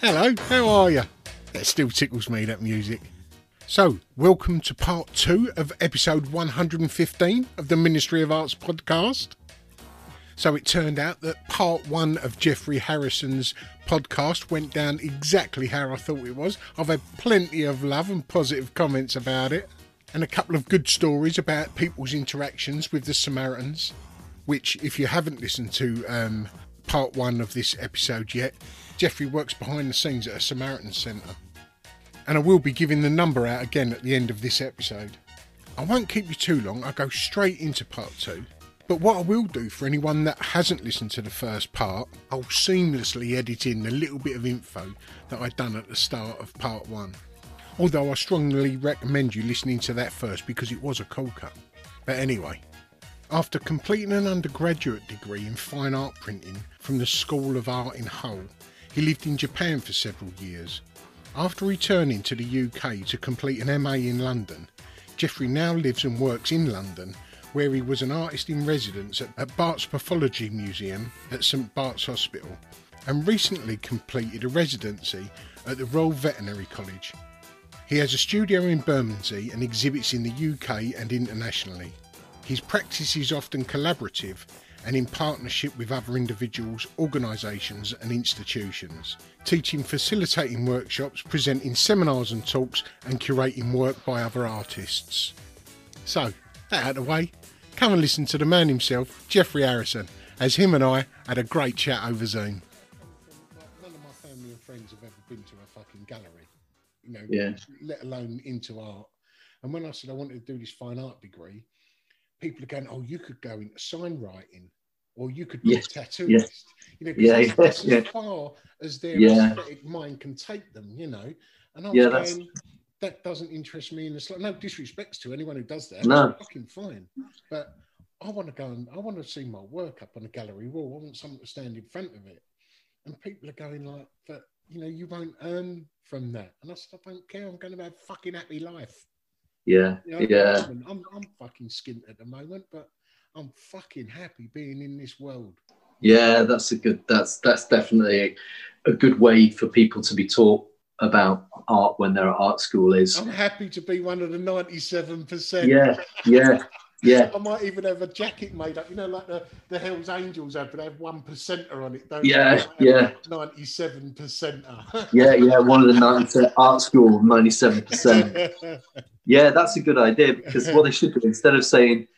Hello, how are you? That still tickles me, that music. So, welcome to part 2 of episode 115 of the Ministry of Arts podcast. So it turned out that part 1 of Jeffrey Harrison's podcast went down exactly how I thought it was. I've had plenty of love and positive comments about it, and a couple of good stories about people's interactions with the Samaritans, which, if you haven't listened to part 1 of this episode yet, Jeffrey works behind the scenes at a Samaritan centre. And I will be giving the number out again at the end of this episode. I won't keep you too long, I'll go straight into part 2. But what I will do for anyone that hasn't listened to the first part, I'll seamlessly edit in the little bit of info that I'd done at the start of part 1. Although I strongly recommend you listening to that first because it was a corker. But anyway, after completing an undergraduate degree in fine art printing from the School of Art in Hull, he lived in Japan for several years. After returning to the UK to complete an MA in London, Jeffrey now lives and works in London, where he was an artist in residence at Barts Pathology Museum at St Barts Hospital, and recently completed a residency at the Royal Veterinary College. He has a studio in Bermondsey and exhibits in the UK and internationally. His practice is often collaborative and in partnership with other individuals, organisations and institutions, teaching, facilitating workshops, presenting seminars and talks and curating work by other artists. So, that out of the way, come and listen to the man himself, Jeffrey Harrison, as him and I had a great chat over Zoom. None of my family and friends have ever been to a fucking gallery, you know, let alone into art. And when I said I wanted to do this fine art degree, people are going, oh, you could go into sign writing, or you could be a tattooist. You know, that's as far as their aesthetic mind can take them, you know. And I'm going, that doesn't interest me in the slightest. No disrespect to anyone who does that. No. It's fucking fine. But I want to go and I want to see my work up on a gallery wall. I want someone to stand in front of it. And people are going like, but, you know, you won't earn from that. And I said, I don't care. I'm going to have a fucking happy life. Yeah, you know, I'm fucking skint at the moment, but I'm fucking happy being in this world. Yeah, that's definitely a good way for people to be taught about art when they're at art school is. I'm happy to be one of the 97%. Yeah, yeah. Yeah, I might even have a jacket made up, you know, like the Hells Angels have, but they have 1%er on it, don't they? Yeah, 97%er. yeah, one of the 97 art school 97%. Yeah, that's a good idea, because what they should do, instead of saying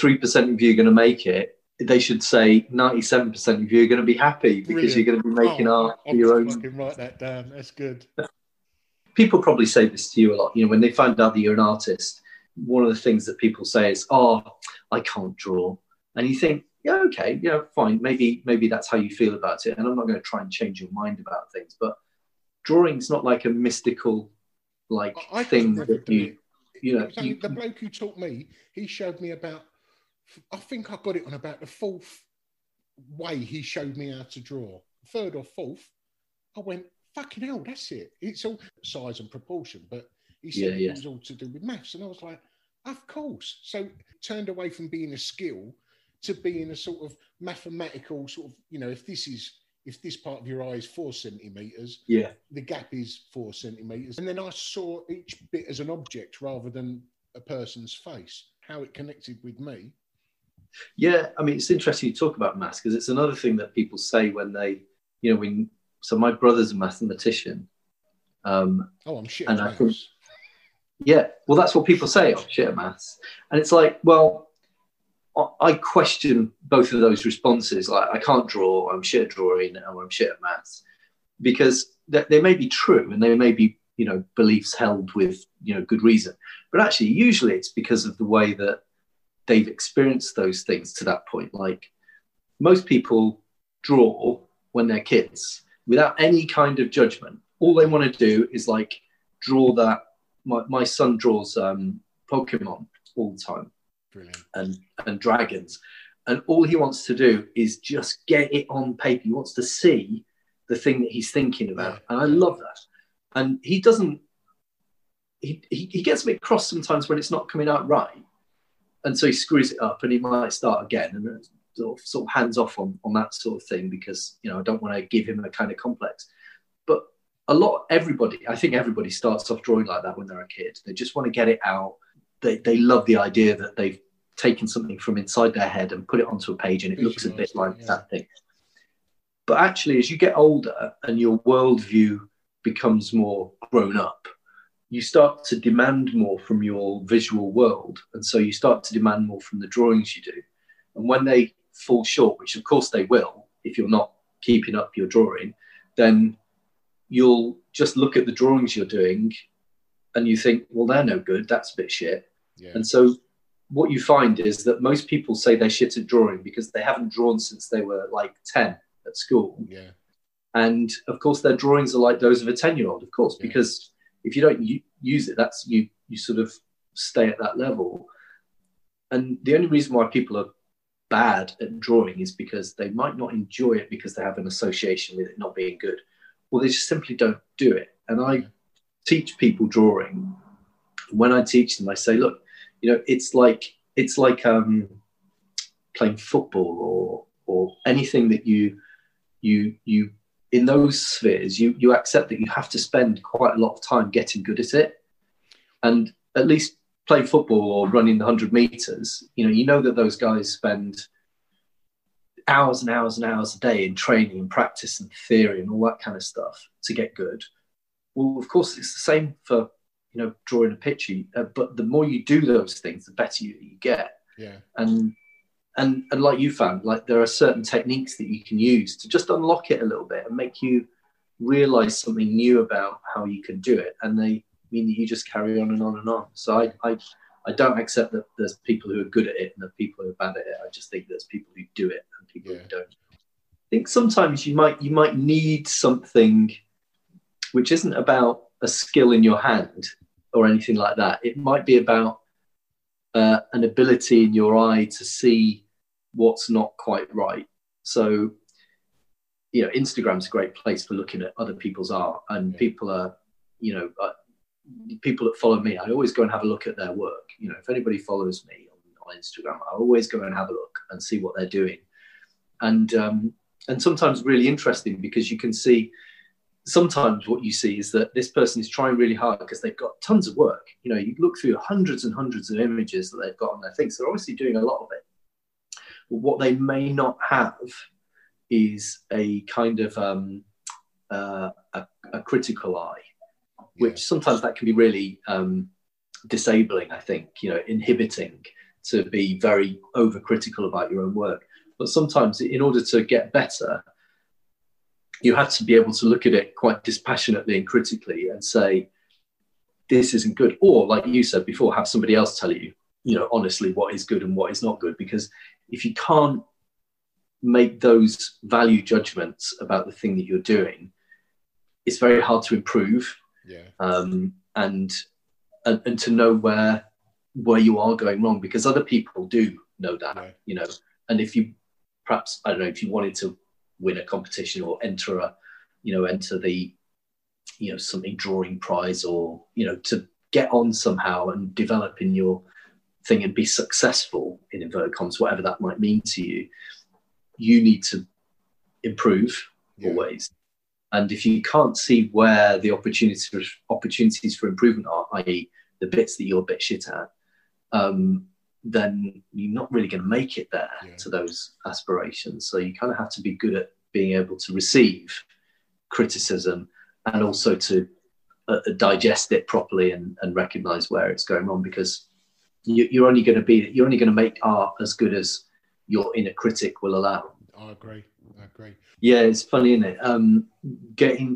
3% of you are going to make it, they should say 97% of you are going to be happy because you're going to be making art for your own. I can write that down. That's good. People probably say this to you a lot, you know, when they find out that you're an artist. One of the things that people say is, oh, I can't draw. And you think, yeah, okay, yeah, fine. Maybe that's how you feel about it. And I'm not going to try and change your mind about things. But drawing's not like a mystical, like, I thing that you know. Exactly. The bloke who taught me, he showed me about, I think I got it on about the fourth way he showed me how to draw. Third or fourth, I went, fucking hell, that's it. It's all size and proportion. But he said it was all to do with maths. And I was like, of course. So turned away from being a skill to being a sort of mathematical sort of, you know, if this part of your eye is 4 centimetres, the gap is 4 centimetres. And then I saw each bit as an object rather than a person's face, how it connected with me. Yeah, I mean, it's interesting you talk about maths because it's another thing that people say when they, you know, so my brother's a mathematician. I'm shit at maths. Yeah, well, that's what people say, oh, shit at maths. And it's like, well, I question both of those responses. Like, I can't draw, I'm shit at drawing, or I'm shit at maths. Because they may be true, and they may be, you know, beliefs held with, you know, good reason. But actually, usually it's because of the way that they've experienced those things to that point. Like, most people draw when they're kids without any kind of judgment. All they want to do is, like, draw that. My son draws Pokemon all the time. Brilliant. And dragons. And all he wants to do is just get it on paper. He wants to see the thing that he's thinking about. And I love that. And he doesn't... He gets a bit cross sometimes when it's not coming out right. And so he screws it up and he might start again. And sort of hands off on that sort of thing because, you know, I don't want to give him a kind of complex. But... I think everybody starts off drawing like that when they're a kid. They just want to get it out. They love the idea that they've taken something from inside their head and put it onto a page and it looks a bit like that thing. But actually, as you get older and your worldview becomes more grown up, you start to demand more from your visual world. And so you start to demand more from the drawings you do. And when they fall short, which of course they will, if you're not keeping up your drawing, then you'll just look at the drawings you're doing and you think, well, they're no good. That's a bit shit. Yeah. And so what you find is that most people say they're shit at drawing because they haven't drawn since they were like 10 at school. Yeah. And of course their drawings are like those of a 10-year-old, of course, because if you don't use it, that's you sort of stay at that level. And the only reason why people are bad at drawing is because they might not enjoy it because they have an association with it not being good. Well, they just simply don't do it. And I teach people drawing. When I teach them, I say, look, you know, it's like playing football or anything that you in those spheres, you accept that you have to spend quite a lot of time getting good at it. And at least playing football or running the 100 meters, you know that those guys spend hours and hours and hours a day in training and practice and theory and all that kind of stuff to get good. Well, of course, it's the same for, you know, drawing a picture. But the more you do those things, the better you get. Yeah. And like you found, like there are certain techniques that you can use to just unlock it a little bit and make you realise something new about how you can do it. And they mean that you just carry on and on and on. So I don't accept that there's people who are good at it and the people who are bad at it. I just think there's people who do it and people who don't. I think sometimes you might need something which isn't about a skill in your hand or anything like that. It might be about an ability in your eye to see what's not quite right. So, you know, Instagram's a great place for looking at other people's art, and people are, you know, people that follow me, I always go and have a look at their work. You know, if anybody follows me on Instagram. I always go and have a look and see what they're doing. And sometimes really interesting, because you can see, sometimes what you see is that this person is trying really hard because they've got tons of work. You know, you look through hundreds and hundreds of images that they've got on their things. They're obviously doing a lot of it. But what they may not have is a kind of a critical eye, which sometimes that can be really disabling, I think, you know, inhibiting, to be very overcritical about your own work. But sometimes in order to get better, you have to be able to look at it quite dispassionately and critically and say, this isn't good. Or like you said before, have somebody else tell you, you know, honestly, what is good and what is not good. Because if you can't make those value judgments about the thing that you're doing, it's very hard to improve. Yeah. And to know where you are going wrong, because other people do know that, right. You know, and if you perhaps, I don't know, if you wanted to win a competition or enter the something drawing prize, or, you know, to get on somehow and develop in your thing and be successful, in inverted commas, whatever that might mean to you, you need to improve always. And if you can't see where the opportunities for improvement are, i.e. the bits that you're a bit shit at, then you're not really going to make it there to those aspirations. So you kind of have to be good at being able to receive criticism and also to digest it properly and recognize where it's going wrong, because you're only going to make art as good as your inner critic will allow. I agree. Yeah, it's funny, isn't it?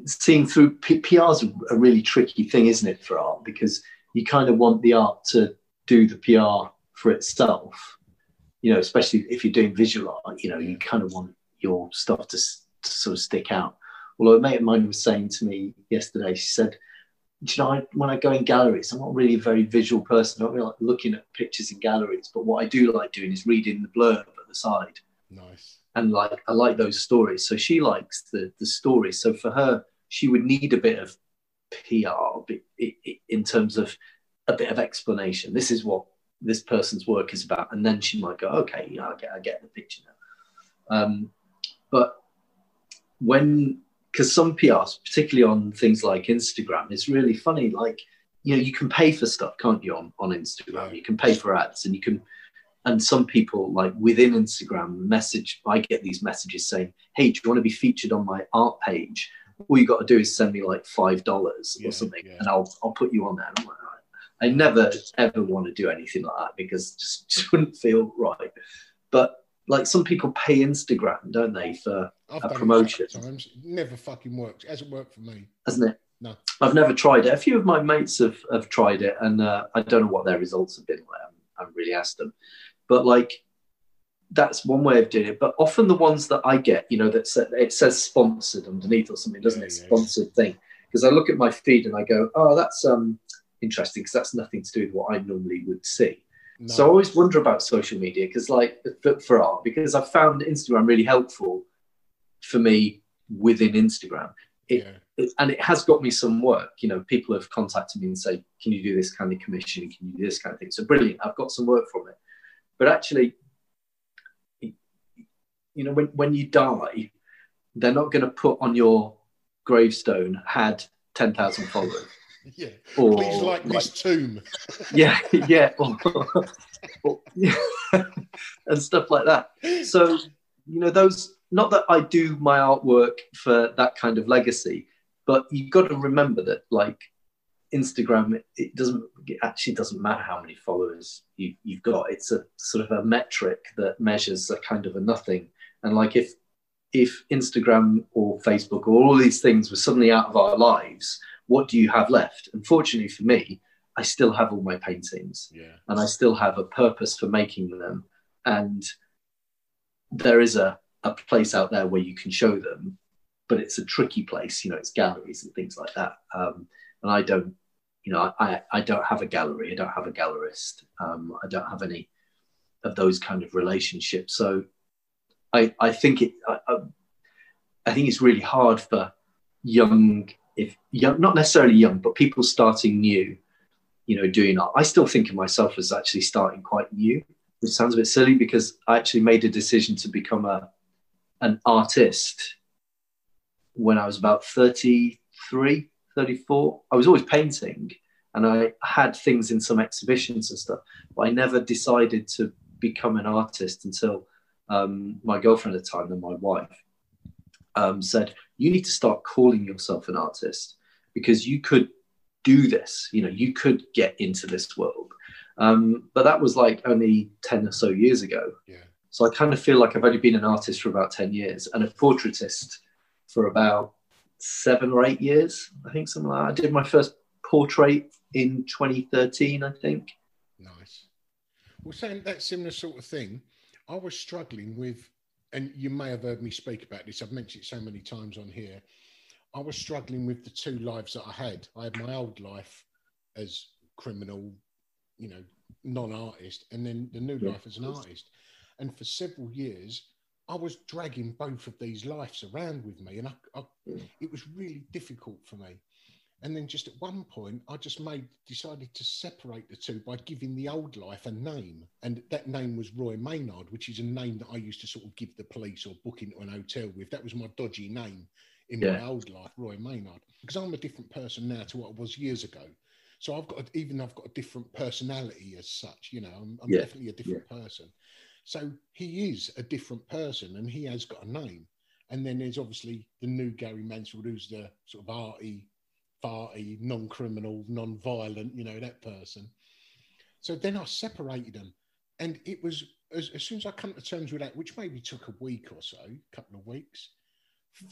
Seeing through PR's a really tricky thing, isn't it, for art? Because you kind of want the art to do the PR for itself, you know, especially if you're doing visual art, you know, you kind of want your stuff to sort of stick out. Although a mate of mine was saying to me yesterday, she said, do you know, when I go in galleries, I'm not really a very visual person. I don't really like looking at pictures in galleries, but what I do like doing is reading the blurb at the side. Nice. And like, I like those stories. So she likes the stories. So for her, she would need a bit of PR in terms of a bit of explanation. This is what this person's work is about. And then she might go, okay, you know, I get the picture now. But because some PRs, particularly on things like Instagram, it's really funny. Like, you know, you can pay for stuff, can't you, on Instagram? You can pay for ads, and you can... And some people, like within Instagram, I get these messages saying, hey, do you want to be featured on my art page? All you got to do is send me like $5 or something, and I'll put you on there. I'm like, all right. I never, ever want to do anything like that, because it just wouldn't feel right. But like, some people pay Instagram, don't they, for a promotion. It never fucking works. It hasn't worked for me. Hasn't it? No. I've never tried it. A few of my mates have tried it, and I don't know what their results have been like. I haven't really asked them. But like, that's one way of doing it. But often the ones that I get, you know, it says sponsored underneath or something, doesn't it? Sponsored thing. Because I look at my feed and I go, oh, that's interesting, because that's nothing to do with what I normally would see. No. So I always wonder about social media, because like, for art, because I found Instagram really helpful for me within Instagram. And it has got me some work. You know, people have contacted me and say, can you do this kind of commission? Can you do this kind of thing? So brilliant, I've got some work from it. But actually, you know, when you die, they're not going to put on your gravestone, had 10,000 followers. Yeah. Or, please like this tomb. Yeah. And stuff like that. So, you know, those, not that I do my artwork for that kind of legacy, but you've got to remember that, like, Instagram, it actually doesn't matter how many followers you've got. It's a sort of a metric that measures a kind of a nothing. And like, if Instagram or Facebook or all these things were suddenly out of our lives, what do you have left? Unfortunately for me, I still have all my paintings, and I still have a purpose for making them. And there is a place out there where you can show them, but it's a tricky place. You know, it's galleries and things like that. And I don't, you know, I don't have a gallery. I don't have a gallerist. I don't have any of those kind of relationships. So I think it's really hard for not necessarily young, but people starting new, you know, doing art. I still think of myself as actually starting quite new. which sounds a bit silly because I actually made a decision to become an artist when I was about 33, 34. I was always painting and I had things in some exhibitions and stuff, but I never decided to become an artist until my girlfriend at the time and my wife said, you need to start calling yourself an artist because you could do this, you know, you could get into this world. But that was like only 10 or so years ago. Yeah. So I kind of feel like I've only been an artist for about 10 years and a portraitist for about 7 or 8 years. I think something like that. I did my first portrait in 2013, I think. Nice. Well, saying that similar sort of thing, I was struggling with, and you may have heard me speak about this, I've mentioned it so many times on here, I was struggling with the two lives that I had. I had my old life as criminal, you know, non-artist, and then the new life as an artist. And for several years, I was dragging both of these lives around with me, and it was really difficult for me. And then just at one point, I just decided to separate the two by giving the old life a name. And that name was Roy Maynard, which is a name that I used to sort of give the police or book into an hotel with. That was my dodgy name in my old life, Roy Maynard. Because I'm a different person now to what I was years ago. So I've got a different personality as such, you know, I'm definitely a different person. So he is a different person and he has got a name. And then there's obviously the new Gary Mansfield, who's the sort of arty, farty, non-criminal, non-violent, you know, that person. So then I separated them. And it was, as soon as I come to terms with that, which maybe took a week or so, a couple of weeks,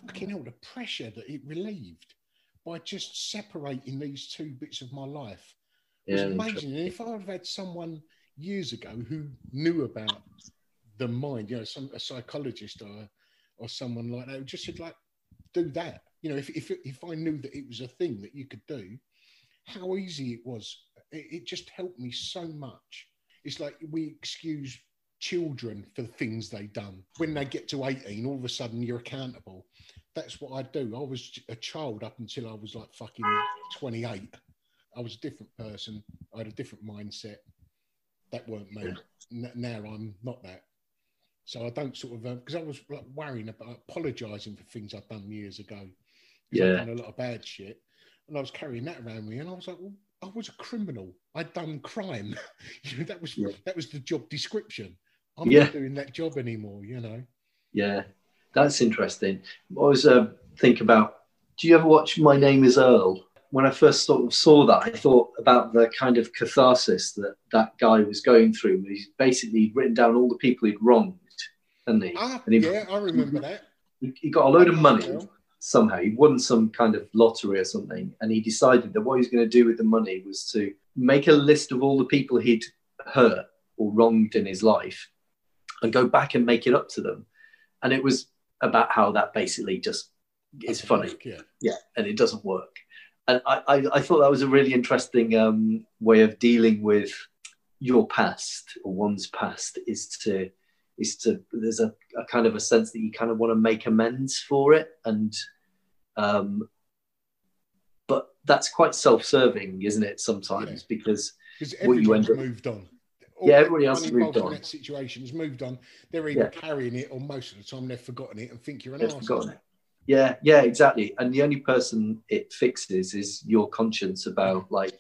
fucking hell, the pressure that it relieved by just separating these two bits of my life was amazing. And if I had had someone years ago who knew about the mind, you know, a psychologist or someone like that, who just said, like, do that. You know, if I knew that it was a thing that you could do, how easy it was. It just helped me so much. It's like we excuse children for the things they've done. When they get to 18, all of a sudden you're accountable. That's what I do. I was a child up until I was like fucking 28. I was a different person. I had a different mindset. That weren't me. Now I'm not that. So I don't sort of, because I was like worrying about apologising for things I'd done years ago. Yeah. I'd done a lot of bad shit. And I was carrying that around me. And I was like, well, I was a criminal. I'd done crime. You know, that was the job description. I'm not doing that job anymore, you know. Yeah, that's interesting. I always think about, do you ever watch My Name is Earl? When I first sort of saw that, I thought about the kind of catharsis that guy was going through. He's basically written down all the people he'd wronged, hadn't he? I remember that. He got a load of money somehow. He won some kind of lottery or something, and he decided that what he was going to do with the money was to make a list of all the people he'd hurt or wronged in his life and go back and make it up to them. And it was about how that basically just is funny. Yeah, and it doesn't work. And I thought that was a really interesting way of dealing with your past or one's past is to there's a kind of a sense that you kind of want to make amends for it. And but that's quite self-serving, isn't it, sometimes? Because everyone's moved on. Everybody else has moved on. That situation has moved on. They're either carrying it or most of the time they've forgotten it and think you're an arsehole. Yeah, exactly. And the only person it fixes is your conscience about, like,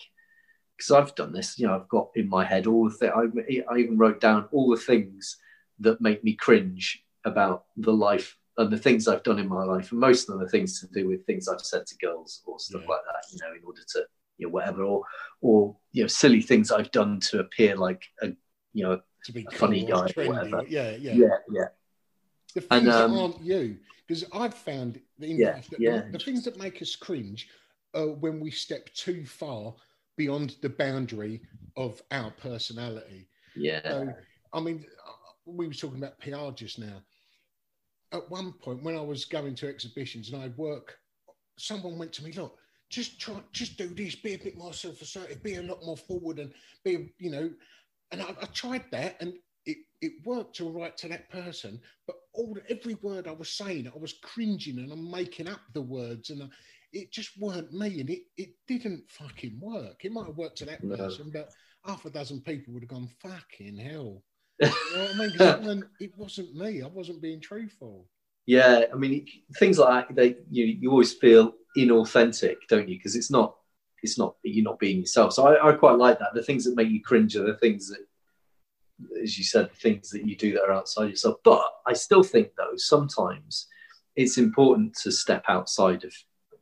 because I've done this, you know, I've got in my head all the things. I even wrote down all the things that make me cringe about the life and the things I've done in my life. And most of them are things to do with things I've said to girls or stuff like that, you know, in order to, you know, whatever, or, you know, silly things I've done to appear like a, you know, to be a cool, funny guy trendy, or whatever. Yeah. The things that aren't you, because I've found the things that make us cringe are when we step too far beyond the boundary of our personality. Yeah. So, I mean, we were talking about PR just now. At one point, when I was going to exhibitions and I'd work, someone went to me, look, just do this, be a bit more self-assertive, be a lot more forward and be, you know, and I tried that and it worked all right to that person, but every word I was saying, I was cringing and I'm making up the words and it just weren't me and it didn't fucking work. It might have worked to that person, but half a dozen people would have gone, fucking hell. You know what I mean? 'Cause it wasn't me. I wasn't being truthful. Yeah, I mean, things like that, you always feel inauthentic, don't you? Because it's not you're not being yourself. So I quite like that. The things that make you cringe are the things that, as you said, the things that you do that are outside yourself. But I still think, though, sometimes it's important to step outside of,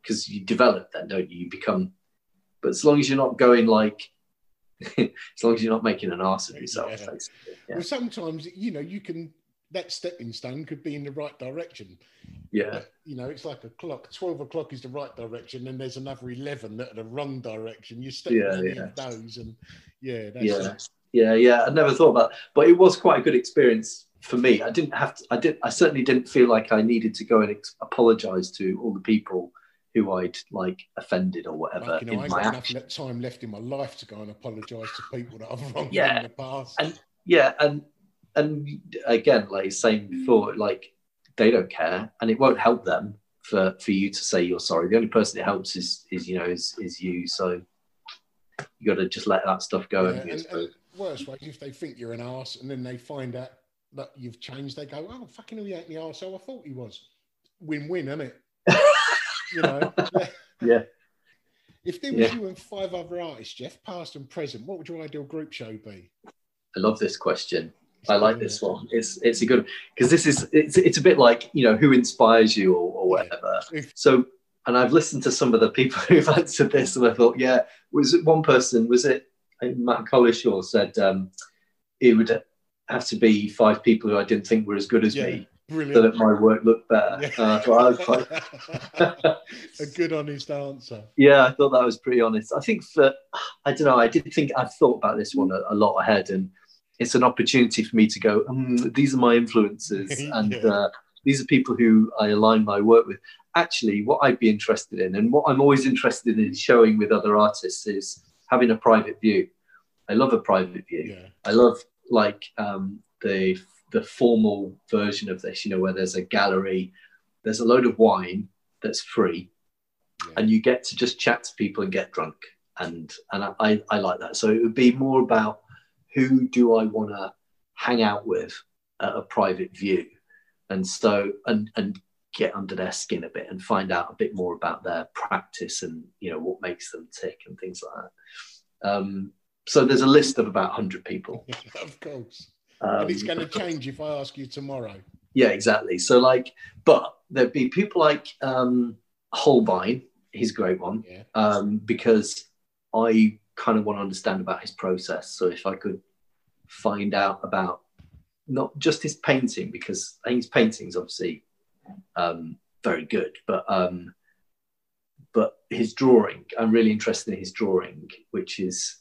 because you develop that, don't you? You become, but as long as you're not going like, as long as you're not making an arse of yourself. Yeah. Basically. Yeah. Well, sometimes, you know, you can, that stepping stone could be in the right direction. Yeah. But, you know, it's like a clock. 12 o'clock is the right direction, and there's another 11 that are the wrong direction. You step in those, and I never thought about that. But it was quite a good experience for me. I didn't have to, I certainly didn't feel like I needed to go and apologise to all the people who I'd like offended or whatever. Like, you know, in I have enough time left in my life to go and apologise to people that I've wronged in the past. And again, like saying before, like they don't care, and it won't help them for you to say you're sorry. The only person it helps is you. So you got to just let that stuff go. Yeah, and worst way is if they think you're an arse, and then they find out that you've changed, they go, "Oh, fucking hell, he ain't the arsehole I thought he was." Win-win, isn't it? You know, yeah. If there was you and 5 other artists, Jeff, past and present, what would your ideal group show be? I love this question. I like this one. It's a good, because this is it's a bit like, you know, who inspires you or whatever. So, and I've listened to some of the people who've answered this, and I thought, was it one person? Was it Matt Collishaw said it would have to be 5 people who I didn't think were as good as me. Brilliant. So that my work looked better. Yeah. I was quite... a good, honest answer. Yeah, I thought that was pretty honest. I think I've thought about this one a lot ahead, and it's an opportunity for me to go, these are my influences, and these are people who I align my work with. Actually, what I'd be interested in, and what I'm always interested in showing with other artists, is having a private view. I love a private view. Yeah. I love, like, the formal version of this, you know, where there's a gallery, there's a load of wine that's free, and you get to just chat to people and get drunk. And I like that. So it would be more about, who do I want to hang out with at a private view? And so, and get under their skin a bit and find out a bit more about their practice and, you know, what makes them tick and things like that. So there's a list of about 100 people. Of course. And it's going to change if I ask you tomorrow. Yeah, exactly. So, like, but there'd be people like Holbein. He's a great one, because I kind of want to understand about his process. So if I could find out about not just his painting, because his painting's obviously very good, but his drawing, I'm really interested in his drawing, which is,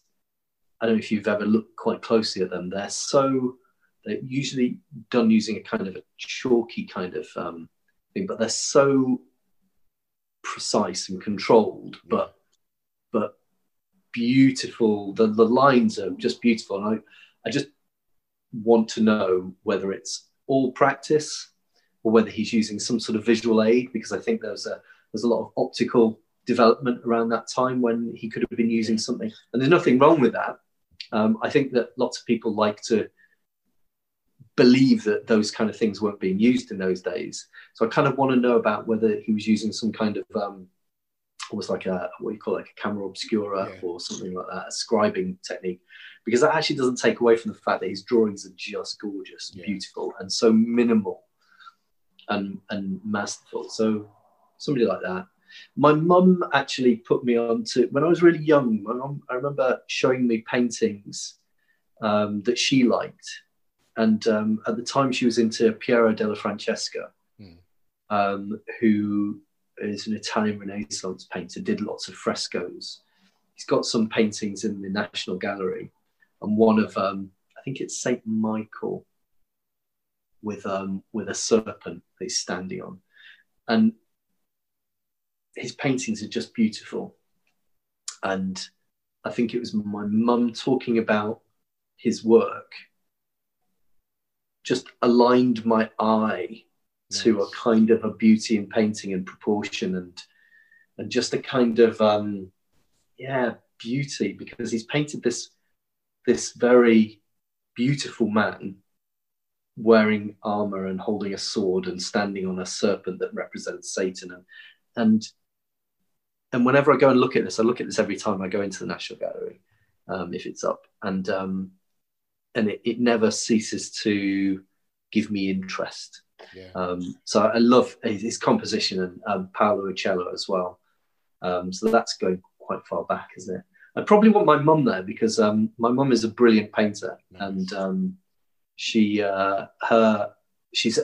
I don't know if you've ever looked quite closely at them. They're usually done using a kind of a chalky kind of thing, but they're so precise and controlled, but beautiful. The lines are just beautiful. And I just want to know whether it's all practice or whether he's using some sort of visual aid, because I think there's a lot of optical development around that time when he could have been using something. And there's nothing wrong with that. I think that lots of people like to believe that those kind of things weren't being used in those days. So I kind of want to know about whether he was using some kind of almost like a, what you call it, like a camera obscura or something like that, a scribing technique, because that actually doesn't take away from the fact that his drawings are just gorgeous, and beautiful, and so minimal and masterful. So somebody like that. My mum actually put me on to, when I was really young, my mum, I remember showing me paintings that she liked. And at the time she was into Piero della Francesca, who is an Italian Renaissance painter, did lots of frescoes. He's got some paintings in the National Gallery, and one of I think it's St Michael with a serpent that he's standing on, and his paintings are just beautiful. And I think it was my mum talking about his work just aligned my eye to a kind of a beauty in painting and proportion and just a kind of beauty, because he's painted this very beautiful man wearing armor and holding a sword and standing on a serpent that represents Satan. And whenever I go and look at this, I look at this every time I go into the National Gallery, if it's up. And it never ceases to give me interest. Yeah. So I love his composition, and Paolo Uccello as well. So that's going quite far back, isn't it? I probably want my mum there because my mum is a brilliant painter. Nice. And she's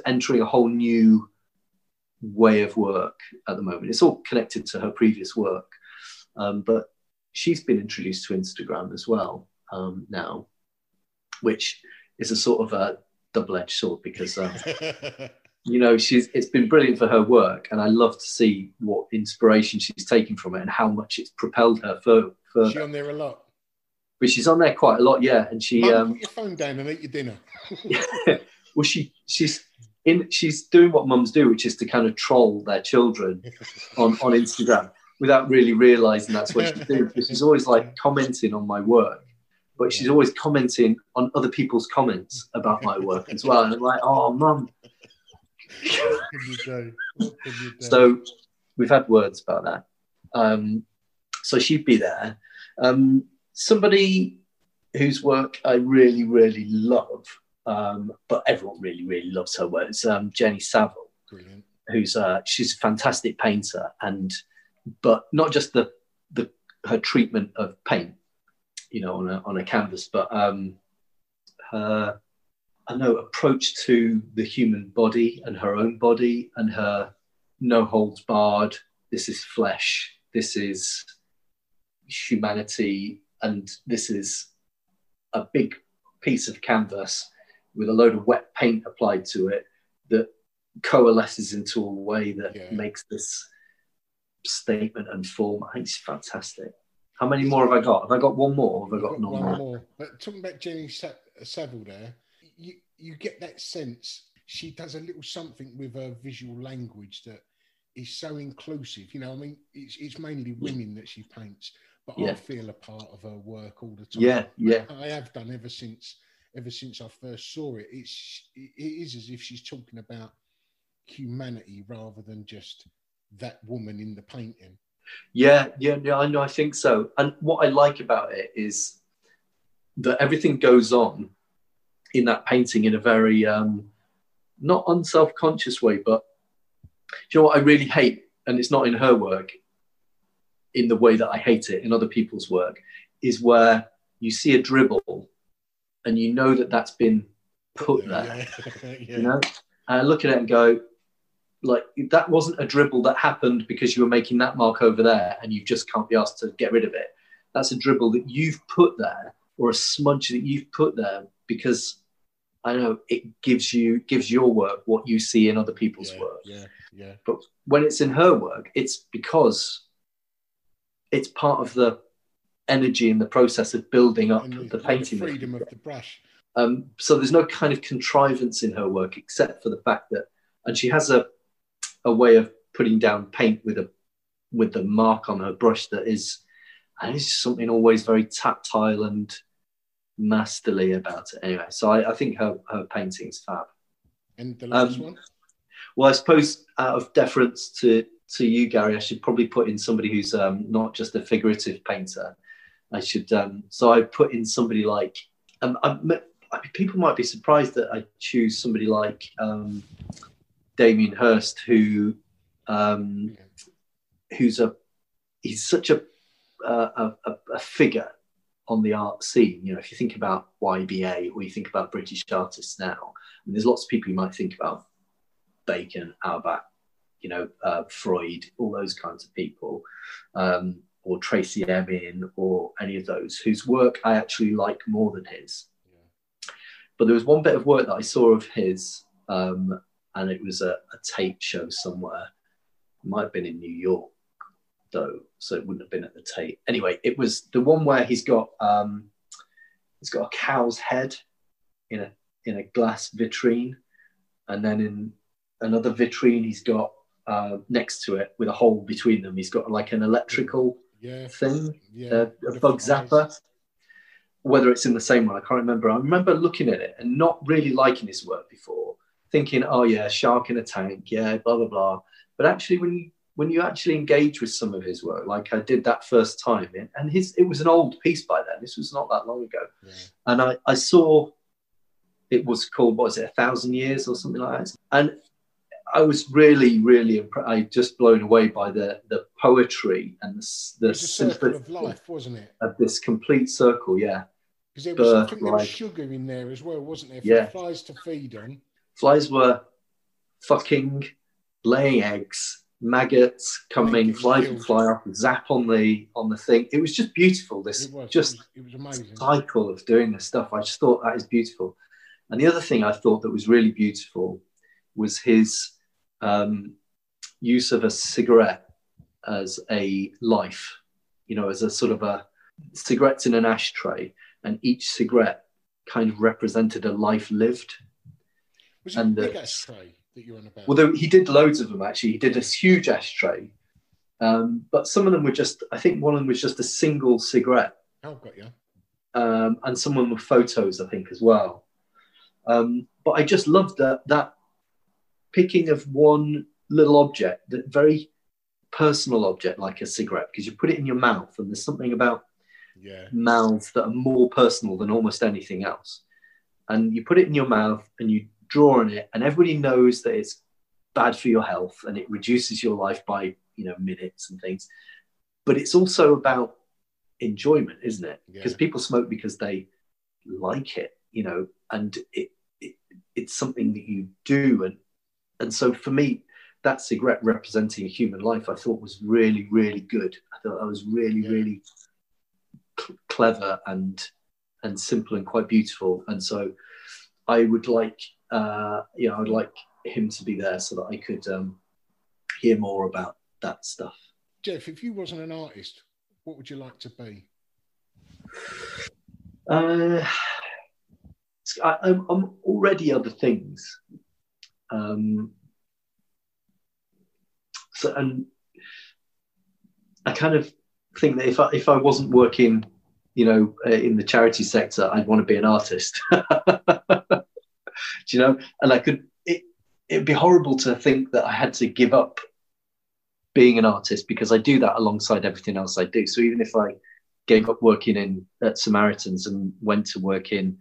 entering a whole new way of work at the moment. It's all connected to her previous work, but she's been introduced to Instagram as well now, which is a sort of a double-edged sword because it's been brilliant for her work, and I love to see what inspiration she's taken from it and how much it's propelled her further. Is she on there a lot? But she's on there quite a lot, yeah. And she put your phone down and eat your dinner. Well, she's doing what mums do, which is to kind of troll their children on Instagram without really realising that's what she's doing. Because she's always like commenting on my work, but she's always commenting on other people's comments about my work as well. And I'm like, oh, mum. So we've had words about that. So she'd be there. Somebody whose work I really, really love, but everyone really, really loves her work, it's Jenny Saville. Brilliant. She's a fantastic painter, but not just her treatment of paint, on a canvas, but her approach to the human body and her own body and her no holds barred. This is flesh. This is humanity, and this is a big piece of canvas with a load of wet paint applied to it that coalesces into a way that makes this statement and form. I think it's fantastic. How many more have I got? Have I got one more? Have I got one more? But talking about Jenny Saville there, you get that sense she does a little something with her visual language that is so inclusive. It's mainly women that she paints, but I feel a part of her work all the time. I have done ever since I first saw it. It is as if she's talking about humanity rather than just that woman in the painting. I know, I think so. And what I like about it is that everything goes on in that painting in a very not unself-conscious way, but do you know what I really hate, and it's not in her work in the way that I hate it in other people's work, is where you see a dribble and you know that's been put there. And I look at it and go, like, that wasn't a dribble that happened because you were making that mark over there and you just can't be asked to get rid of it. That's a dribble that you've put there, or a smudge that you've put there, because I know it gives your work what you see in other people's work. But when it's in her work, it's because it's part of the energy and the process of building up the painting. The freedom of the brush. So there's no kind of contrivance in her work, except for the fact that, and she has a way of putting down paint with the mark on her brush that is, and it's something always very tactile and masterly about it. Anyway, so I think her painting's fab. And the last one? Well, I suppose out of deference to you, Gary, I should probably put in somebody who's not just a figurative painter. I should, so I put in somebody like, people might be surprised that I choose somebody like Damien Hirst, who's such a figure on the art scene. If you think about YBA, or you think about British artists now, there's lots of people you might think about, Bacon, Auerbach, Freud, all those kinds of people, or Tracy Emin, or any of those whose work I actually like more than his. Yeah. But there was one bit of work that I saw of his, and it was a tape show somewhere. It might have been in New York, though, so it wouldn't have been at the Tate. Anyway, it was the one where he's got a cow's head in a glass vitrine, and then in another vitrine he's got next to it, with a hole between them, he's got like an electrical thing, a bug zapper. whether it's in the same one, I can't remember. I remember looking at it and not really liking his work before, thinking, oh yeah, shark in a tank, yeah, blah, blah, blah. But actually, when you actually engage with some of his work, like I did that first time, and it was an old piece by then, this was not that long ago. Yeah. And I saw, it was called, what was it, 1,000 Years or something like that? And I was really, really just blown away by the poetry and the simplicity of life, wasn't it? Of this complete circle, yeah. Because there was sugar in there as well, wasn't there? For yeah. Flies to feed on. Flies were fucking, laying eggs, maggots coming, flies would fly up, zap on the thing. It was just beautiful. It was amazing. Cycle of doing this stuff. I just thought that is beautiful. And the other thing I thought that was really beautiful was his use of a cigarette as a life, you know, as a sort of a cigarettes in an ashtray, and each cigarette kind of represented a life lived. Was it a big ashtray that you're on about? Well, he did loads of them, actually. He did this huge ashtray, but some of them were just, I think one of them was just a single cigarette. Oh, got you. And some of them were photos, I think, as well. But I just loved that picking of one little object, that very personal object, like a cigarette, because you put it in your mouth, and there's something about mouths that are more personal than almost anything else. And you put it in your mouth and you draw on it, and everybody knows that it's bad for your health and it reduces your life by, you know, minutes and things. But it's also about enjoyment, isn't it? Because people smoke because they like it, you know, and it's something that you do. And so for me, that cigarette representing a human life, I thought was really, really good. I thought that was really, really clever and simple and quite beautiful. And so I would like, I would like him to be there so that I could hear more about that stuff. Jeff, if you wasn't an artist, what would you like to be? I'm already other things. So, and I kind of think that if I wasn't working, you know, in the charity sector, I'd want to be an artist. Do you know? And it'd be horrible to think that I had to give up being an artist, because I do that alongside everything else I do. So even if I gave up working at Samaritans and went to work in,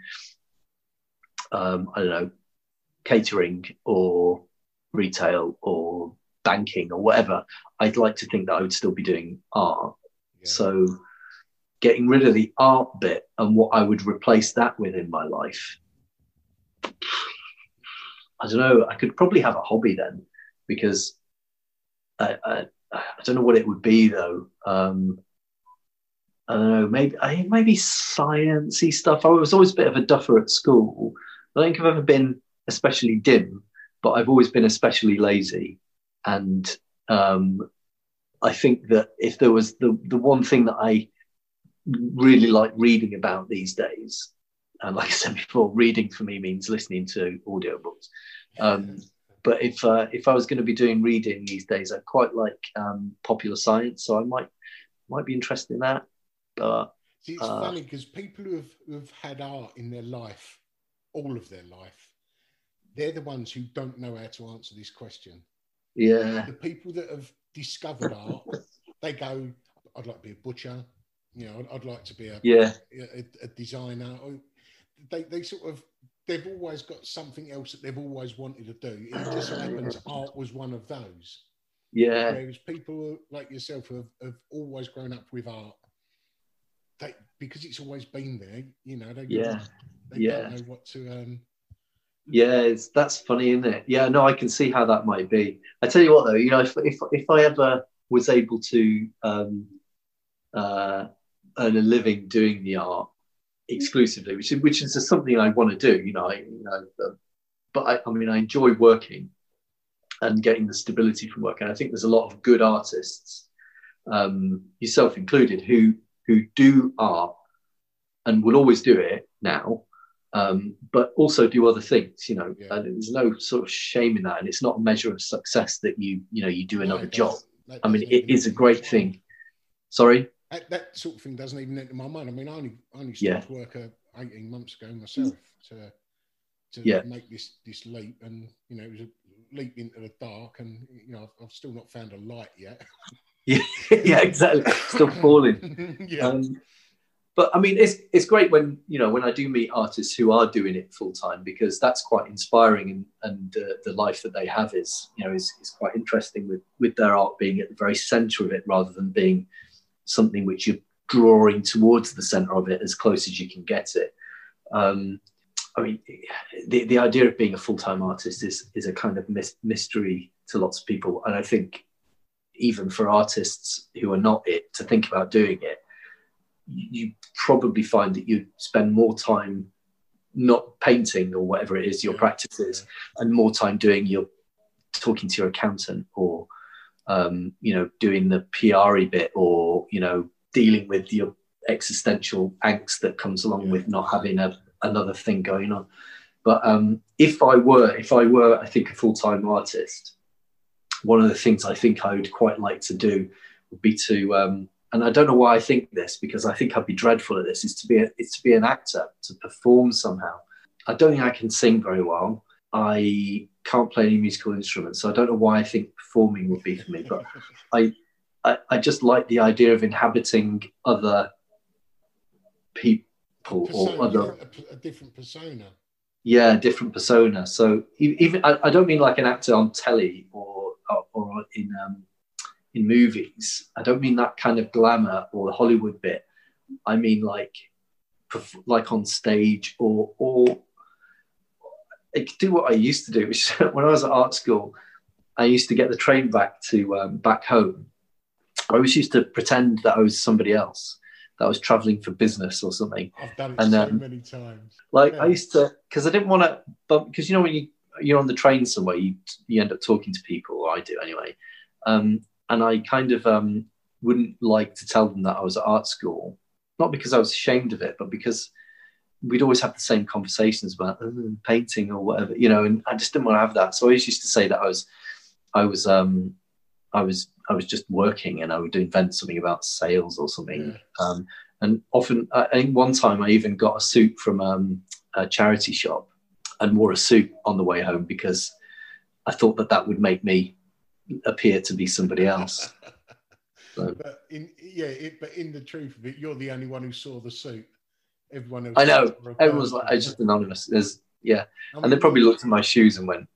I don't know, catering or retail or banking or whatever, I'd like to think that I would still be doing art. Yeah. So getting rid of the art bit and what I would replace that with in my life, I don't know. I could probably have a hobby then, because I don't know what it would be though. I don't know, maybe sciencey stuff. I was always a bit of a duffer at school. I don't think I've ever been especially dim, but I've always been especially lazy. And I think that if there was the one thing that I really like reading about these days, and like I said before, reading for me means listening to audiobooks. But if I was going to be doing reading these days, I quite like popular science, so I might be interested in that. But see, it's funny because people who've had art in their life, all of their life, they're the ones who don't know how to answer this question. Yeah. The people that have discovered art, they go, I'd like to be a butcher, you know, I'd like to be a designer. They sort of, they've always got something else that they've always wanted to do. It just happens art was one of those. Yeah. Whereas people like yourself have always grown up with art. Because it's always been there, you know, they don't know what to... that's funny, isn't it? Yeah, no, I can see how that might be. I tell you what, though, you know, if I ever was able to earn a living doing the art exclusively, which is just something I want to do, you know, but I mean, I enjoy working and getting the stability from work, and I think there's a lot of good artists, yourself included, who do art and will always do it now. But also do other things, you know, and there's no sort of shame in that. And it's not a measure of success that you do another job. I mean, it is a great thing. Sorry? that sort of thing doesn't even enter my mind. I mean, I only started work 18 months ago myself to make this leap, and you know, it was a leap into the dark, and you know, I've still not found a light yet. yeah, exactly. Still falling. But I mean, it's great when, you know, when I do meet artists who are doing it full time, because that's quite inspiring, and the life that they have is, you know, is quite interesting with their art being at the very centre of it, rather than being something which you're drawing towards the centre of it as close as you can get it. I mean, the idea of being a full time artist is a kind of mystery to lots of people, and I think even for artists who are not it to think about doing it, you probably find that you spend more time not painting or whatever it is your practice is, and more time doing your talking to your accountant, or you know, doing the PR-y bit, or you know, dealing with your existential angst that comes along with not having another thing going on. But if I were I think a full-time artist, one of the things I think I would quite like to do would be to and I don't know why I think this, because I think I'd be dreadful at this, is to be an actor, to perform somehow. I don't think I can sing very well. I can't play any musical instruments, so I don't know why I think performing would be for me. But I just like the idea of inhabiting other people, a different persona. Yeah, a different persona. So even I don't mean like an actor on telly or in movies. I don't mean that kind of glamour or the Hollywood bit. I mean like on stage, or I could do what I used to do, which when I was at art school, I used to get the train back home. I always used to pretend that I was somebody else, that I was traveling for business or something. I've done it so many times. I used to, because I didn't want to, because you know, when you're on the train somewhere, you end up talking to people, or I do anyway. And I kind of wouldn't like to tell them that I was at art school, not because I was ashamed of it, but because we'd always have the same conversations about painting or whatever, you know. And I just didn't want to have that, so I always used to say that I was just working, and I would invent something about sales or something. And often, I think one time I even got a suit from a charity shop and wore a suit on the way home, because I thought that would make me appear to be somebody else. So. But in the truth of it, you're the only one who saw the suit. Everyone else, I know. Everyone's like, it's just anonymous. They probably looked at my shoes and went,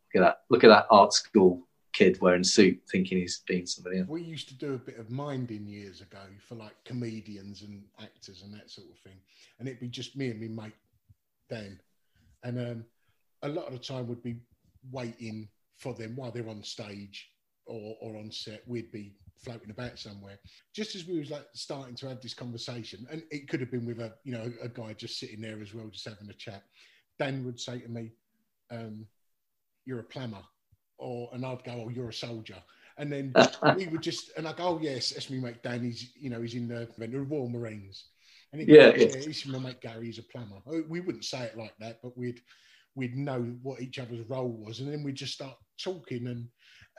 "Look at that art school kid wearing a suit, thinking he's being somebody else." We used to do a bit of minding years ago for like comedians and actors and that sort of thing, and it'd be just me and me mate Dan, and a lot of the time we'd be waiting for them while they're on stage. Or on set, we'd be floating about somewhere. Just as we was like starting to have this conversation, and it could have been with a guy just sitting there as well, just having a chat. Dan would say to me, "You're a plumber," and I'd go, "Oh, you're a soldier." And then we would just, and I go, "Oh yes, that's me mate Dan. He's in the Royal Marines." And he'd go, "Yeah, he's my mate Gary. He's a plumber." We wouldn't say it like that, but we'd know what each other's role was, and then we'd just start talking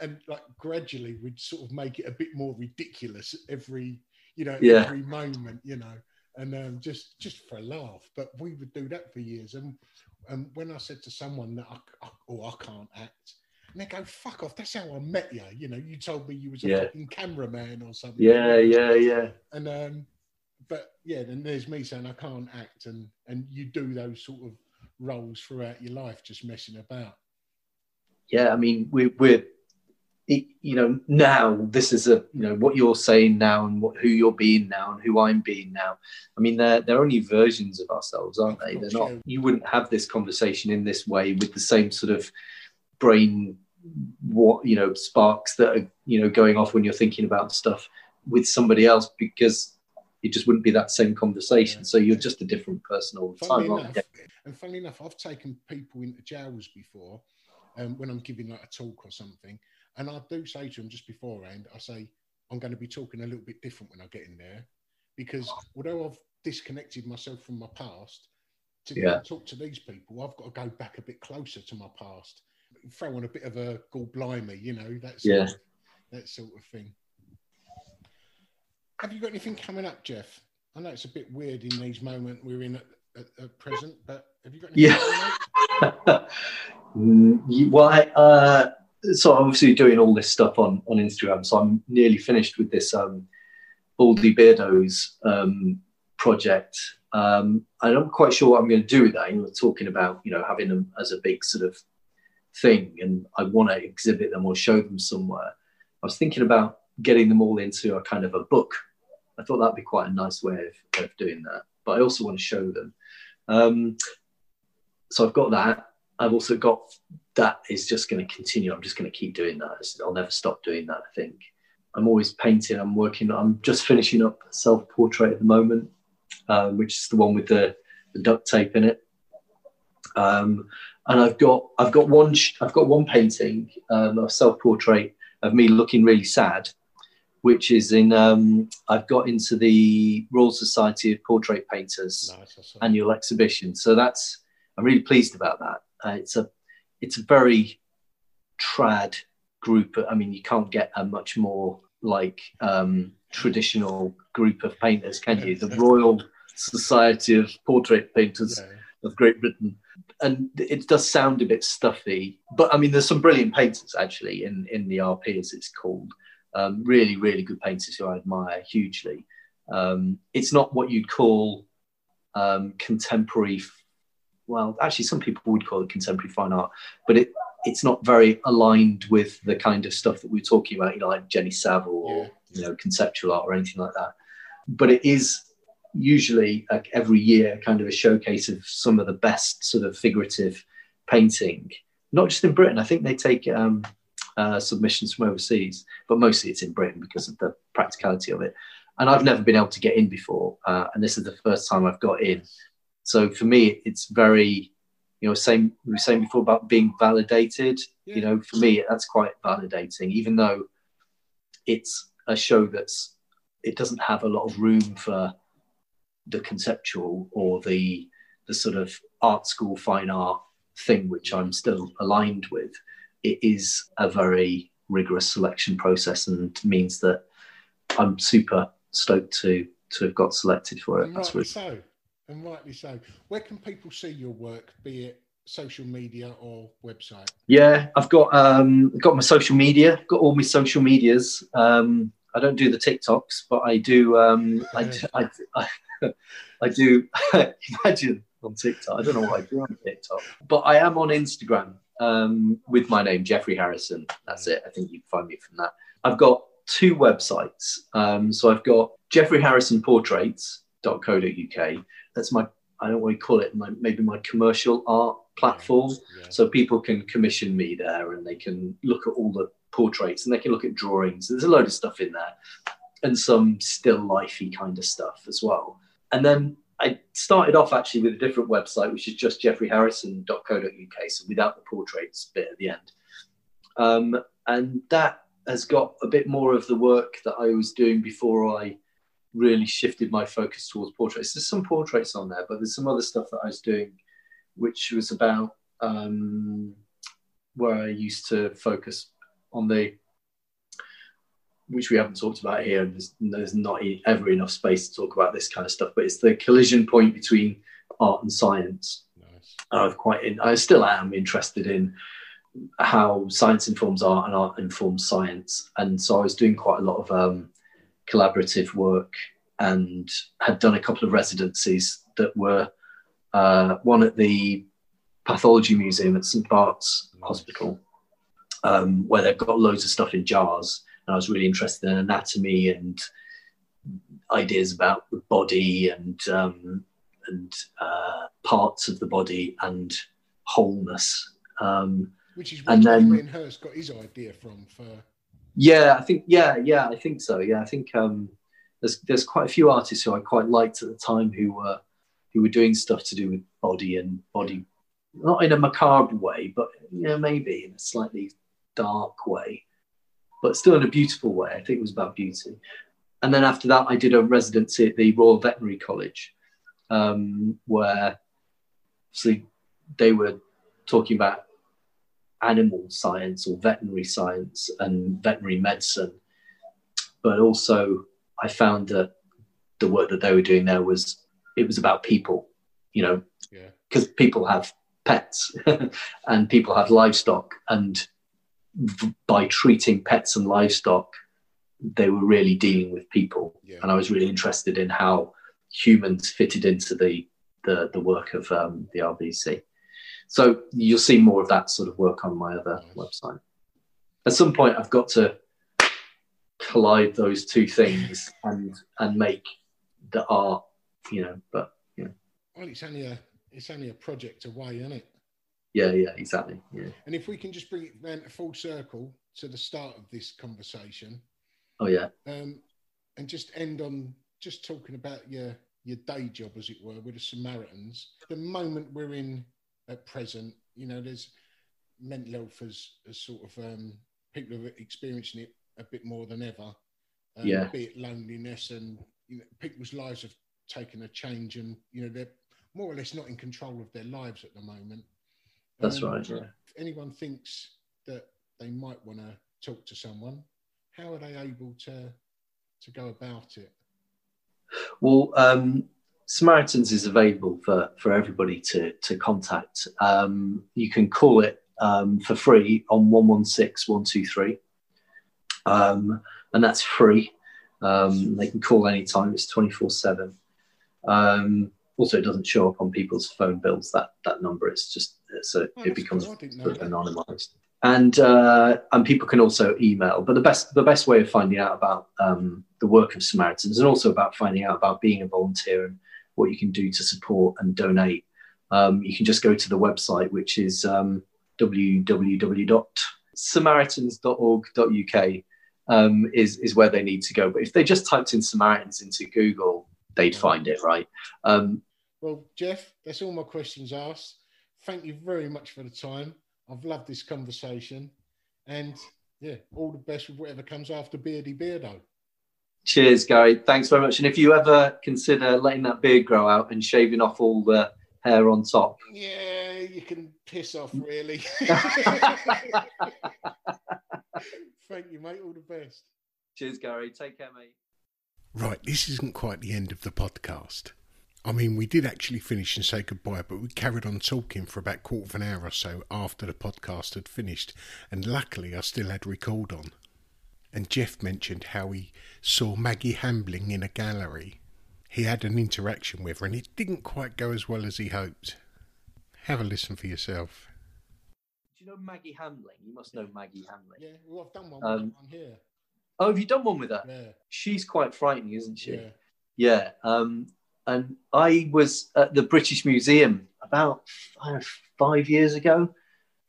and like gradually we'd sort of make it a bit more ridiculous every moment, you know, and just for a laugh. But we would do that for years. And when I said to someone that I can't act, and they go, "Fuck off, that's how I met you. You know, you told me you was a fucking cameraman or something." Yeah. And, but yeah, then there's me saying I can't act. And you do those sort of roles throughout your life, just messing about. Yeah, I mean, we're you know, now this is what you're saying now, and who you're being now, and who I'm being now. I mean, they're only versions of ourselves, aren't they? They're not. You wouldn't have this conversation in this way with the same sort of brain, sparks that are going off when you're thinking about stuff with somebody else, because it just wouldn't be that same conversation. Yeah. So you're just a different person all the time, aren't you? And funnily enough, I've taken people into jails before. When I'm giving like a talk or something, and I do say to them just beforehand, I say, I'm going to be talking a little bit different when I get in there, because although I've disconnected myself from my past to talk to these people, I've got to go back a bit closer to my past, throw on a bit of a gall blimey, that sort of thing. Have you got anything coming up, Jeff? I know it's a bit weird in these moments we're in at present, but have you got anything coming up? Well, so I'm obviously doing all this stuff on Instagram, so I'm nearly finished with this Baldy Beardo's project. I'm not quite sure what I'm going to do with that. You were talking about, you know, having them as a big sort of thing, and I want to exhibit them or show them somewhere. I was thinking about getting them all into a kind of a book. I thought that'd be quite a nice way of doing that, but I also want to show them. So I've got that. I've also got that is just going to continue. I'm just going to keep doing that. I'll never stop doing that, I think. I'm always painting. I'm just finishing up a self-portrait at the moment, which is the one with the duct tape in it. And I've got one painting, a self-portrait of me looking really sad, which is in, I've got into the Royal Society of Portrait Painters annual exhibition. So I'm really pleased about that. It's a very trad group. I mean, you can't get a much more like traditional group of painters, can you? The Royal Society of Portrait Painters of Great Britain. And it does sound a bit stuffy, but I mean, there's some brilliant painters actually in the RP, as it's called. Really, really good painters who I admire hugely. It's not what you'd call contemporary. Well, actually, some people would call it contemporary fine art, but it's not very aligned with the kind of stuff that we're talking about, you know, like Jenny Saville or conceptual art or anything like that. But it is usually every year kind of a showcase of some of the best sort of figurative painting, not just in Britain. I think they take submissions from overseas, but mostly it's in Britain because of the practicality of it. And I've never been able to get in before, and this is the first time I've got in. So for me, it's very, you know, we were saying before about being validated. Yeah. You know, for me, that's quite validating, even though it's a show it doesn't have a lot of room for the conceptual or the sort of art school, fine art thing, which I'm still aligned with. It is a very rigorous selection process and means that I'm super stoked to have got selected for it. That's really so. And rightly so. Where can people see your work, be it social media or website? Yeah, I've got my social media, got all my social medias. I don't do the TikToks, but I do. I do. Imagine on TikTok. I don't know what I do on TikTok, but I am on Instagram with my name, Jeffrey Harrison. That's it. I think you can find me from that. I've got two websites. So I've got Jeffrey Harrison Portraits.co.uk. That's my, I don't want to call it maybe my commercial art platform. Yeah. So people can commission me there and they can look at all the portraits and they can look at drawings. There's a load of stuff in there and some still lifey kind of stuff as well. And then I started off actually with a different website, which is just jeffreyharrison.co.uk. So without the portraits bit at the end. And that has got a bit more of the work that I was doing before I really shifted my focus towards portraits. There's some portraits on there, but there's some other stuff that I was doing, which was about where I used to focus on which we haven't talked about here. There's not ever enough space to talk about this kind of stuff, but it's the collision point between art and science. Nice. I still am interested in how science informs art and art informs science. And so I was doing quite a lot of collaborative work and had done a couple of residencies that were one at the Pathology Museum at St Barts Hospital, where they've got loads of stuff in jars. And I was really interested in anatomy and ideas about the body and parts of the body and wholeness. Which is where Damien Hirst got his idea from for... I think so. Yeah, I think there's quite a few artists who I quite liked at the time who were doing stuff to do with body, not in a macabre way, but you know, maybe in a slightly dark way, but still in a beautiful way. I think it was about beauty. And then after that, I did a residency at the Royal Veterinary College, where obviously they were talking about animal science or veterinary science and veterinary medicine, but also I found that the work that they were doing there was, it was about people, you know, because people have pets and people have livestock, and by treating pets and livestock, they were really dealing with people. Yeah. And I was really interested in how humans fitted into the work of the RVC. So you'll see more of that sort of work on my other website. At some point, I've got to collide those two things and make the art, you know. But yeah, well, it's only a project away, isn't it? Yeah, exactly. Yeah. And if we can just bring it then full circle to the start of this conversation. Oh yeah. And just end on just talking about your day job, as it were, with the Samaritans. The moment we're in at present, you know, there's mental health as sort of people are experiencing it a bit more than ever. Be it loneliness, and you know, people's lives have taken a change, and you know, they're more or less not in control of their lives at the moment. That's right. Yeah. If anyone thinks that they might want to talk to someone, how are they able to go about it? Well, Samaritans is available for everybody to contact. You can call it for free on 116 123, and that's free. They can call any time. It's 24/7. Also, it doesn't show up on people's phone bills, that number. It's just so it becomes sort of anonymised. And people can also email. But the best way of finding out about the work of Samaritans, and also about finding out about being a volunteer and what you can do to support and donate, you can just go to the website, which is www.samaritans.org.uk, is where they need to go. But if they just typed in Samaritans into Google, they'd find it, right? Well, Jeff, that's all my questions asked. Thank you very much for the time. I've loved this conversation, and yeah, all the best with whatever comes after Beardy Beardo. Cheers, Gary. Thanks very much. And if you ever consider letting that beard grow out and shaving off all the hair on top. Yeah, you can piss off, really. Thank you, mate. All the best. Cheers, Gary. Take care, mate. Right, this isn't quite the end of the podcast. I mean, we did actually finish and say goodbye, but we carried on talking for about 15 minutes or so after the podcast had finished, and luckily I still had record on. And Jeff mentioned how he saw Maggie Hambling in a gallery. He had an interaction with her, and it didn't quite go as well as he hoped. Have a listen for yourself. Do you know Maggie Hambling? You must know Maggie Hambling. Yeah, well, I've done one with one here. Oh, have you done one with her? Yeah. She's quite frightening, isn't she? Yeah. And I was at the British Museum about 5 years ago,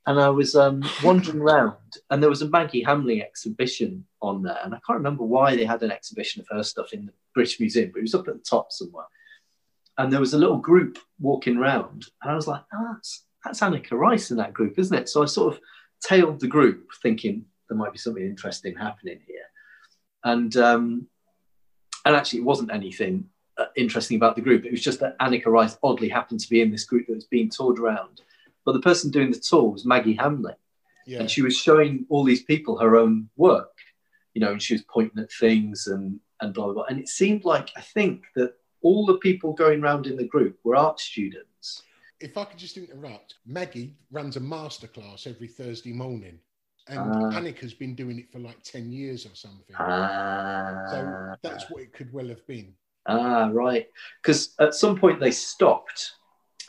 and I was wandering around, and there was a Maggie Hamley exhibition on there, and I can't remember why they had an exhibition of her stuff in the British Museum, but it was up at the top somewhere. And there was a little group walking around, and I was like, that's Annika Rice in that group, isn't it? So I sort of tailed the group, thinking there might be something interesting happening here. And actually, it wasn't anything interesting about the group. It was just that Annika Rice oddly happened to be in this group that was being toured around, but the person doing the tour was Maggie Hamley, and she was showing all these people her own work, you know, and she was pointing at things and blah blah blah. And it seemed like, I think, that all the people going around in the group were art students. If I could just interrupt, Maggie runs a masterclass every Thursday morning, and Annika's been doing it for like 10 years or something, so that's what it could well have been. Ah, right. Because at some point they stopped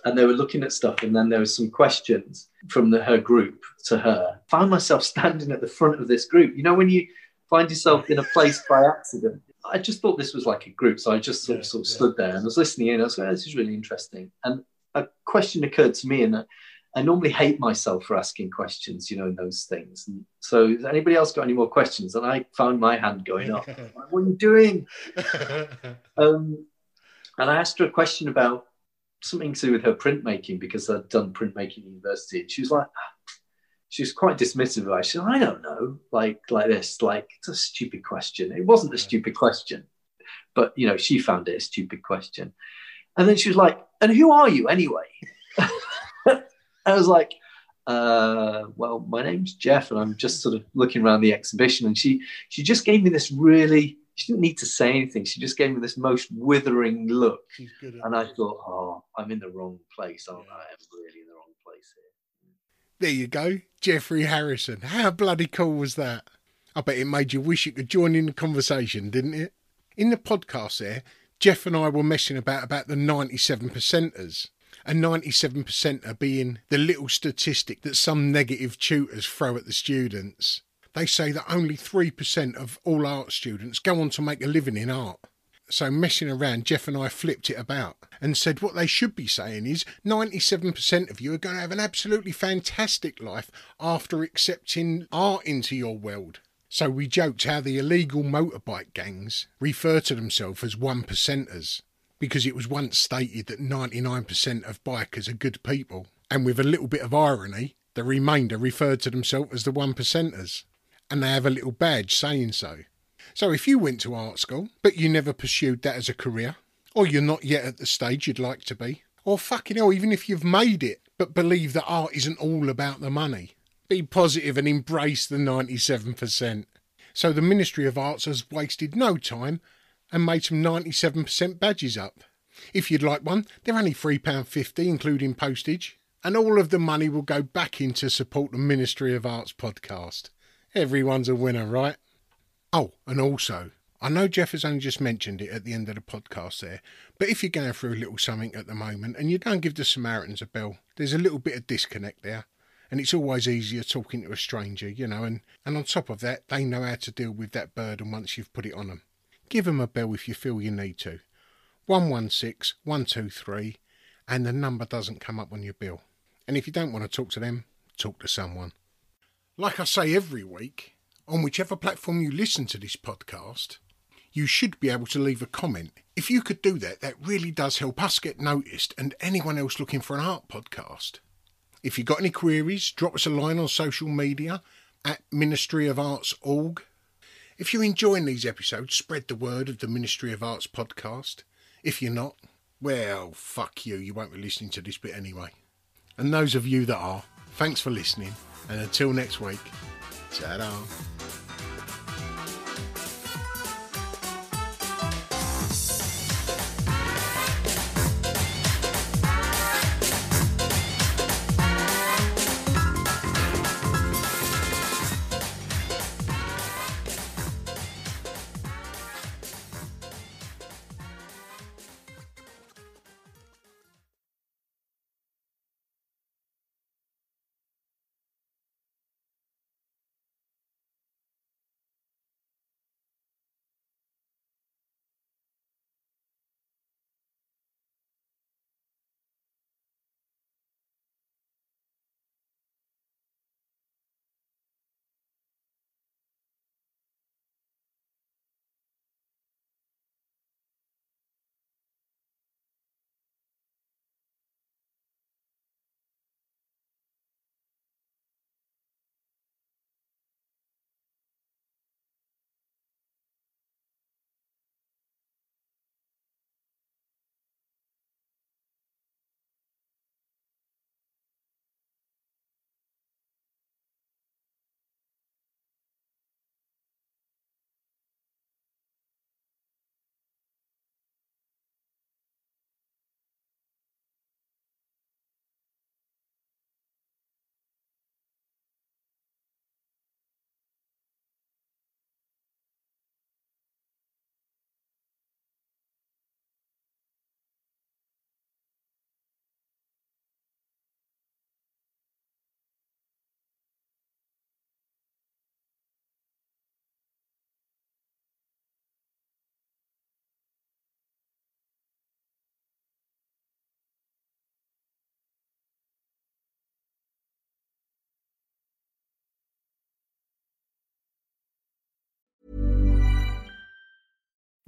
and they were looking at stuff, and then there was some questions from her group to her. I found myself standing at the front of this group. You know, when you find yourself in a place by accident, I just thought this was like a group. So I just sort of stood there and was listening in. I was like, this is really interesting. And a question occurred to me, and I normally hate myself for asking questions, you know, and those things. And so, has anybody else got any more questions? And I found my hand going up. Like, what are you doing? And I asked her a question about something to do with her printmaking, because I'd done printmaking at university. And she was like, she was quite dismissive of it. She said, I don't know, like this, it's a stupid question. It wasn't a stupid question, but, you know, she found it a stupid question. And then she was like, and who are you anyway? I was like, well, my name's Jeff, and I'm just sort of looking around the exhibition. And she just gave me this really, She didn't need to say anything. She just gave me this most withering look. She's good at I thought, oh, I'm in the wrong place, aren't I? I'm really in the wrong place here. There you go. Jeffrey Harrison. How bloody cool was that? I bet it made you wish you could join in the conversation, didn't it? In the podcast there, Jeff and I were messing about the 97%ers. A 97%er being the little statistic that some negative tutors throw at the students. They say that only 3% of all art students go on to make a living in art. So messing around, Jeff and I flipped it about and said what they should be saying is 97% of you are going to have an absolutely fantastic life after accepting art into your world. So we joked how the illegal motorbike gangs refer to themselves as 1%ers. Because it was once stated that 99% of bikers are good people, and with a little bit of irony, the remainder referred to themselves as the 1%ers, and they have a little badge saying so. So if you went to art school, but you never pursued that as a career, or you're not yet at the stage you'd like to be, or fucking hell, even if you've made it, but believe that art isn't all about the money, be positive and embrace the 97%. So the Ministry of Arts has wasted no time and made some 97% badges up. If you'd like one, they're only £3.50 including postage, and all of the money will go back in to support the Ministry of Arts podcast. Everyone's a winner, right? Oh, and also, I know Jeff has only just mentioned it at the end of the podcast there, but if you're going through a little something at the moment and you don't give the Samaritans a bell, there's a little bit of disconnect there, and it's always easier talking to a stranger, you know, and on top of that, they know how to deal with that burden once you've put it on them. Give them a bell if you feel you need to. 116 123, and the number doesn't come up on your bill. And if you don't want to talk to them, talk to someone. Like I say every week, on whichever platform you listen to this podcast, you should be able to leave a comment. If you could do that, that really does help us get noticed and anyone else looking for an art podcast. If you've got any queries, drop us a line on social media at ministryofarts.org. If you're enjoying these episodes, spread the word of the Ministry of Arts podcast. If you're not, well, fuck you. You won't be listening to this bit anyway. And those of you that are, thanks for listening. And until next week, ta-da.